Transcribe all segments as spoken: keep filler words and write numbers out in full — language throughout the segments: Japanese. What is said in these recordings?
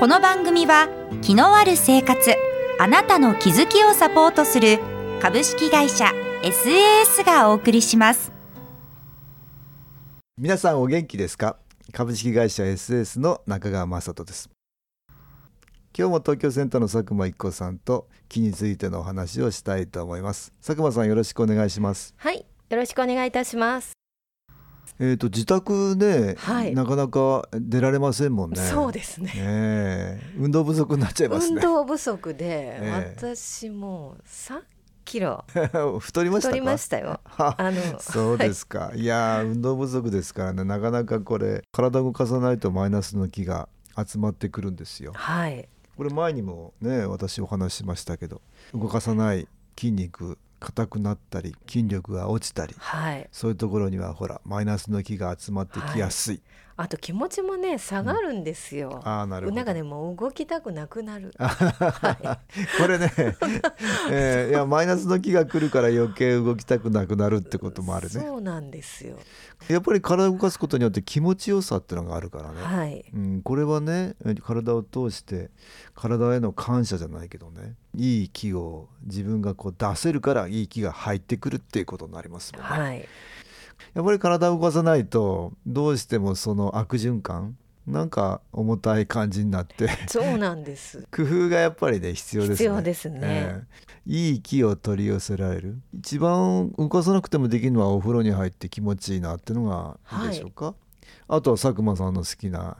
この番組は気のある生活、あなたの気づきをサポートする株式会社 エスエーエス がお送りします。皆さんお元気ですか？株式会社 エスエーエス の中川雅人です。今日も東京センターの佐久間一子さんと気についてのお話をしたいと思います。佐久間さんよろしくお願いします。はい、よろしくお願いいたします。えー、と自宅で、ね、はい、なかなか出られませんもんね。そうですね、えー、運動不足になっちゃいますね。運動不足で、えー、私もさんキロ太りましたか？太りましたよ。あのそうですか、はい、いや運動不足ですからね。なかなかこれ体を動かさないとマイナスの気が集まってくるんですよ。はい、これ前にもね私お話ししましたけど、動かさない筋肉硬くなったり筋力が落ちたり、はい、そういうところにはほらマイナスの気が集まってきやすい、はい、あと気持ちもね下がるんですよ、うん、あなるほど。なんかねもう動きたくなくなる、はい、これね、えー、いやマイナスの気が来るから余計動きたくなくなるってこともあるね。そうなんですよ。やっぱり体を動かすことによって気持ちよさってのがあるからね、はい、うん、これはね体を通して体への感謝じゃないけどね、いい気を自分がこう出せるからいい気が入ってくるっていうことになりますもんね、はい、やっぱり体を動かさないとどうしてもその悪循環なんか重たい感じになってそうなんです。工夫がやっぱりね必要ですね。必要ですね、えー、いい気を取り寄せられる。一番動かさなくてもできるのはお風呂に入って気持ちいいなっていうのがいいでしょうか、はい、あとは佐久間さんの好きな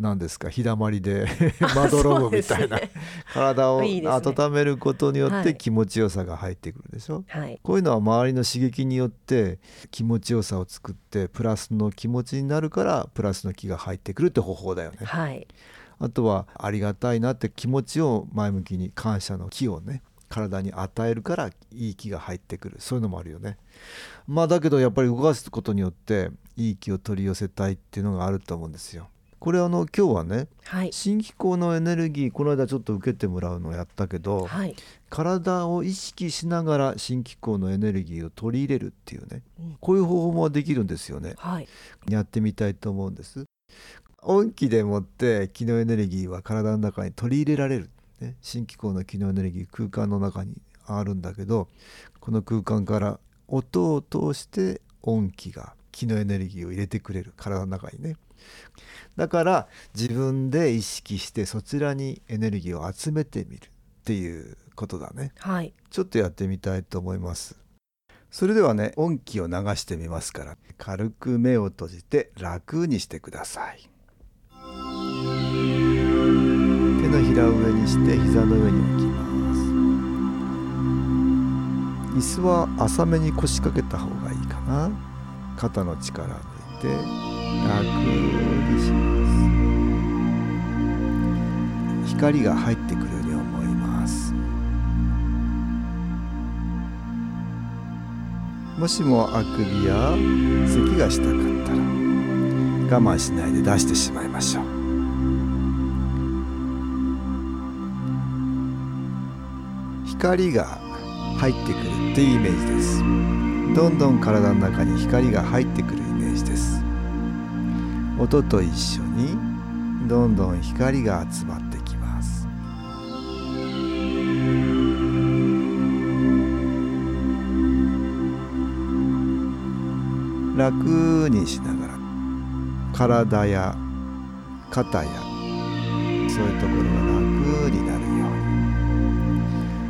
なんですか、日だまりでまどろむみたいな、ね、体を温めることによって気持ちよさが入ってくるでしょ、はい、こういうのは周りの刺激によって気持ちよさを作ってプラスの気持ちになるからプラスの気が入ってくるって方法だよね、はい、あとはありがたいなって気持ちを前向きに感謝の気をね体に与えるからいい気が入ってくる。そういうのもあるよね。まあだけどやっぱり動かすことによっていい気を取り寄せたいっていうのがあると思うんですよ。これあの今日はね、はい、新機構のエネルギーこの間ちょっと受けてもらうのをやったけど、はい、体を意識しながら新機構のエネルギーを取り入れるっていうね、うん、こういう方法もできるんですよね、はい、やってみたいと思うんです。恩気でもって気のエネルギーは体の中に取り入れられる、ね、新機構の気のエネルギー空間の中にあるんだけど、この空間から音を通して恩気が気のエネルギーを入れてくれる体の中にね。だから自分で意識してそちらにエネルギーを集めてみるっていうことだね、はい、ちょっとやってみたいと思います。それではね音気を流してみますから、軽く目を閉じて楽にしてください。手のひらを上にして膝の上に置きます。椅子は浅めに腰掛けた方がいいかな。肩の力を抜いて楽にします。光が入ってくるように思います。もしもあくびや咳がしたかったら我慢しないで出してしまいましょう。光が入ってくるっていうイメージです。どんどん体の中に光が入ってくるイメージです。音と一緒にどんどん光が集まってきます。楽にしながら体や肩やそういうところが楽になるよ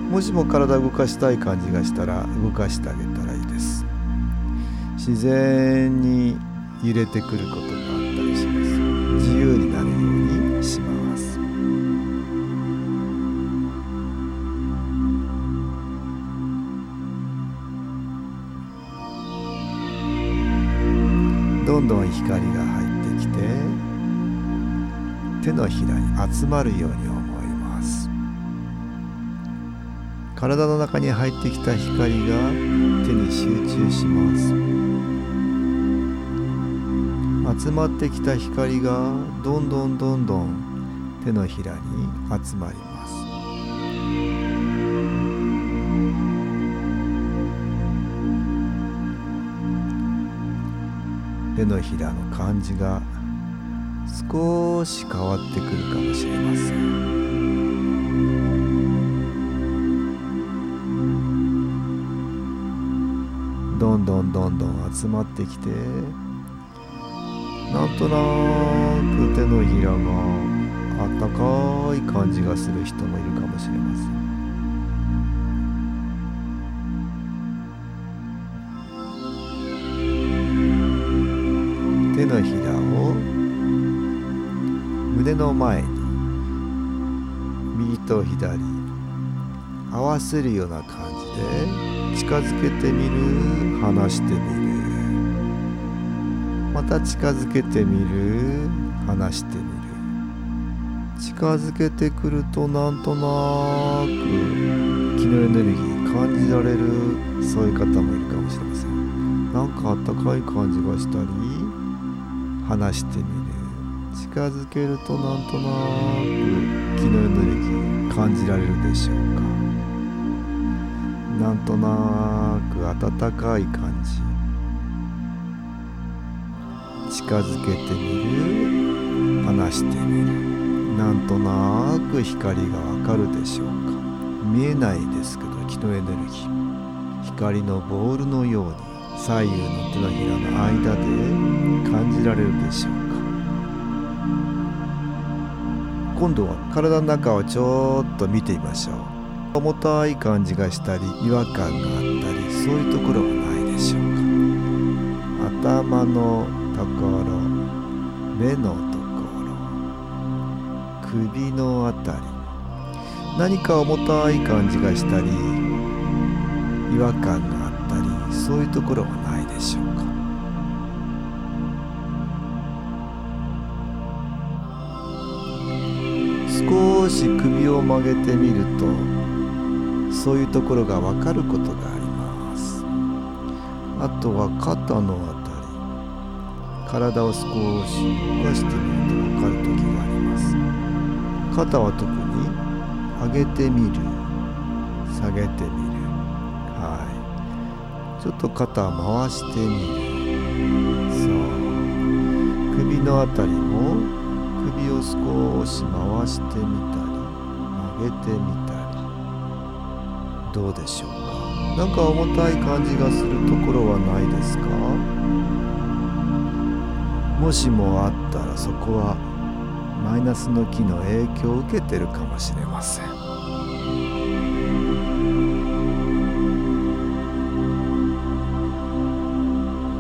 うに、もしも体を動かしたい感じがしたら動かしてあげたらいいです。自然に揺れてくることがあったりします。自由になるようにします。どんどん光が入ってきて手のひらに集まるように思います。体の中に入ってきた光が手に集中します。集まってきた光がどんどんどんどん手のひらに集まります。手のひらの感じが少し変わってくるかもしれません。どんどんどんどん集まってきて、なんとなく手のひらがあったかい感じがする人もいるかもしれません。手のひらを胸の前に右と左合わせるような感じで近づけてみる、離してみる、また近づけてみる、離してみる。近づけてくるとなんとなく気のエネルギー感じられる、そういう方もいるかもしれません。なんかあったかい感じがしたり、離してみる、近づけるとなんとなく気のエネルギー感じられるでしょうか。なんとなく温かい感じ、近づけてみる、離してみる、なんとなく光がわかるでしょうか。見えないですけど気のエネルギー、光のボールのように左右の手のひらの間で感じられるでしょうか。今度は体の中をちょっと見てみましょう。重たい感じがしたり、違和感があったり、そういうところはないでしょうか。頭のところ、目のところ、首のあたり、何か重たい感じがしたり、違和感がそういうところはないでしょうか。少し首を曲げてみると、そういうところがわかることがあります。あとは肩のあたり、体を少し動かしてみるとわかるときがあります。肩は特に上げてみる、下げてみる、はい、ちょっと肩を回してみる。そう、首のあたりも首を少し回してみたり曲げてみたり、どうでしょうか。なんか重たい感じがするところはないですか。もしもあったら、そこはマイナスの気の影響を受けてるかもしれません。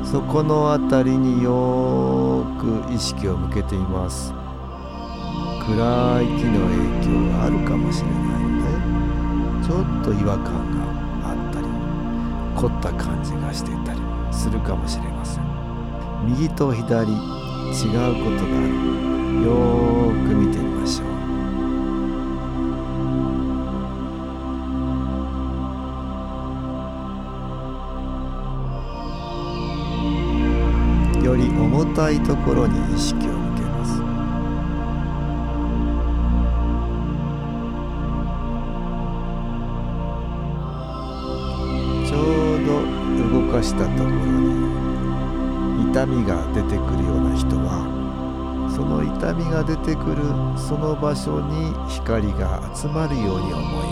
そこのあたりによく意識を向けています。暗い気の影響があるかもしれないので、ちょっと違和感があったり、凝った感じがしていたりするかもしれません。右と左違うことがある、よーく見てみましょう。より重たいところに意識を向けます。ちょうど動かしたところに痛みが出てくるような人は、その痛みが出てくるその場所に光が集まるように思い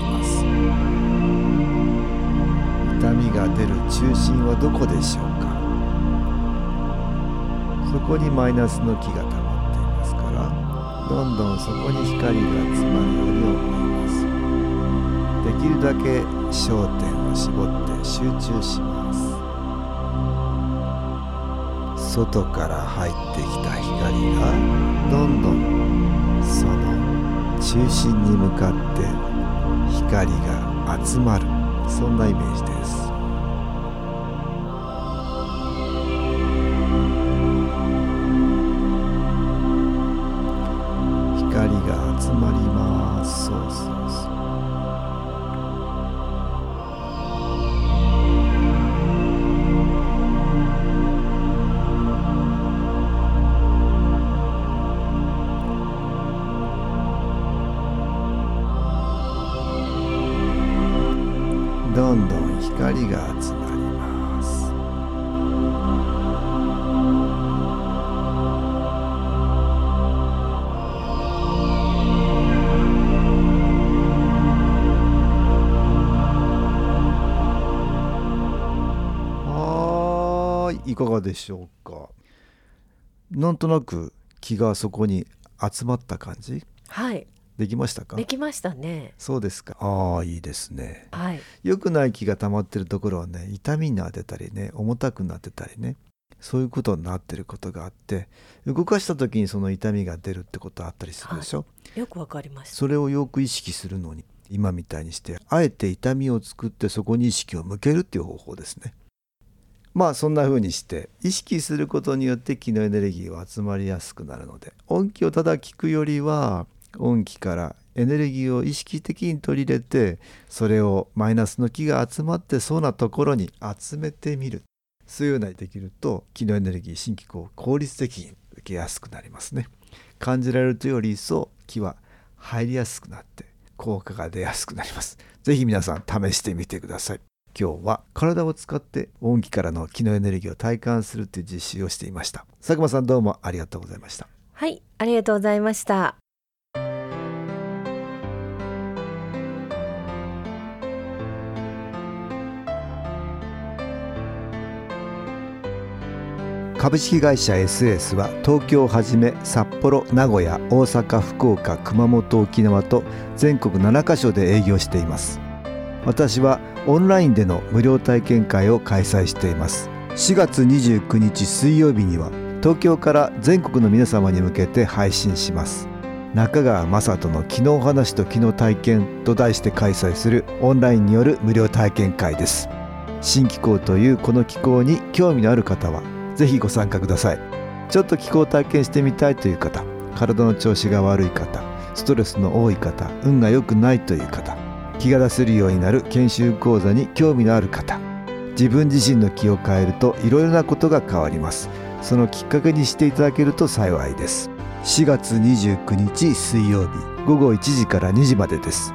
ます。痛みが出る中心はどこでしょうか。そこにマイナスの気が溜まっていますから、どんどんそこに光が集まるように思います。できるだけ焦点を絞って集中します。外から入ってきた光がどんどんその中心に向かって光が集まる、そんなイメージです。光が集まります。はい、いかがでしょうか。なんとなく気がそこに集まった感じ、はい、できましたか。できましたね。そうですか。ああ、いいですね。はい、よくない気が溜まってるところはね、痛みになってたりね、重たくなってたりね、そういうことになってることがあって、動かした時にその痛みが出るってことあったりするでしょ。はい、よくわかりました。それをよく意識するのに、今みたいにしてあえて痛みを作ってそこに意識を向けるっていう方法ですね。まあそんな風にして意識することによって気のエネルギーは集まりやすくなるので、音気をただ聞くよりは音気からエネルギーを意識的に取り入れて、それをマイナスの気が集まってそうなところに集めてみる、そういうようにできると気のエネルギー、新気を効率的に受けやすくなりますね。感じられるとより一層気は入りやすくなって効果が出やすくなります。ぜひ皆さん試してみてください。今日は体を使って音気からの気のエネルギーを体感するという実習をしていました。佐久間さん、どうもありがとうございました。はい、ありがとうございました。株式会社 エスエス は東京をはじめ札幌、名古屋、大阪、福岡、熊本、沖縄と全国ななかしょで営業しています。私はオンラインでの無料体験会を開催しています。しがつにじゅうくにち水曜日には東京から全国の皆様に向けて配信します。中川雅人の昨日話と昨日体験と題して開催するオンラインによる無料体験会です。新気候というこの気候に興味のある方はぜひご参加ください。ちょっと気候を体験してみたいという方、体の調子が悪い方、ストレスの多い方、運が良くないという方、気が出せるようになる研修講座に興味のある方、自分自身の気を変えるといろいろなことが変わります。そのきっかけにしていただけると幸いです。しがつにじゅうくにち水曜日、ごごいちじからにじまでです。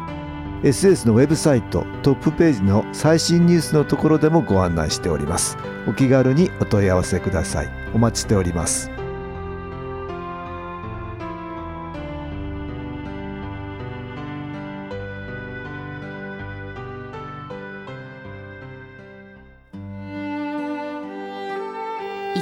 エスエス のウェブサイトトップページの最新ニュースのところでもご案内しております。お気軽にお問い合わせください。お待ちしております。い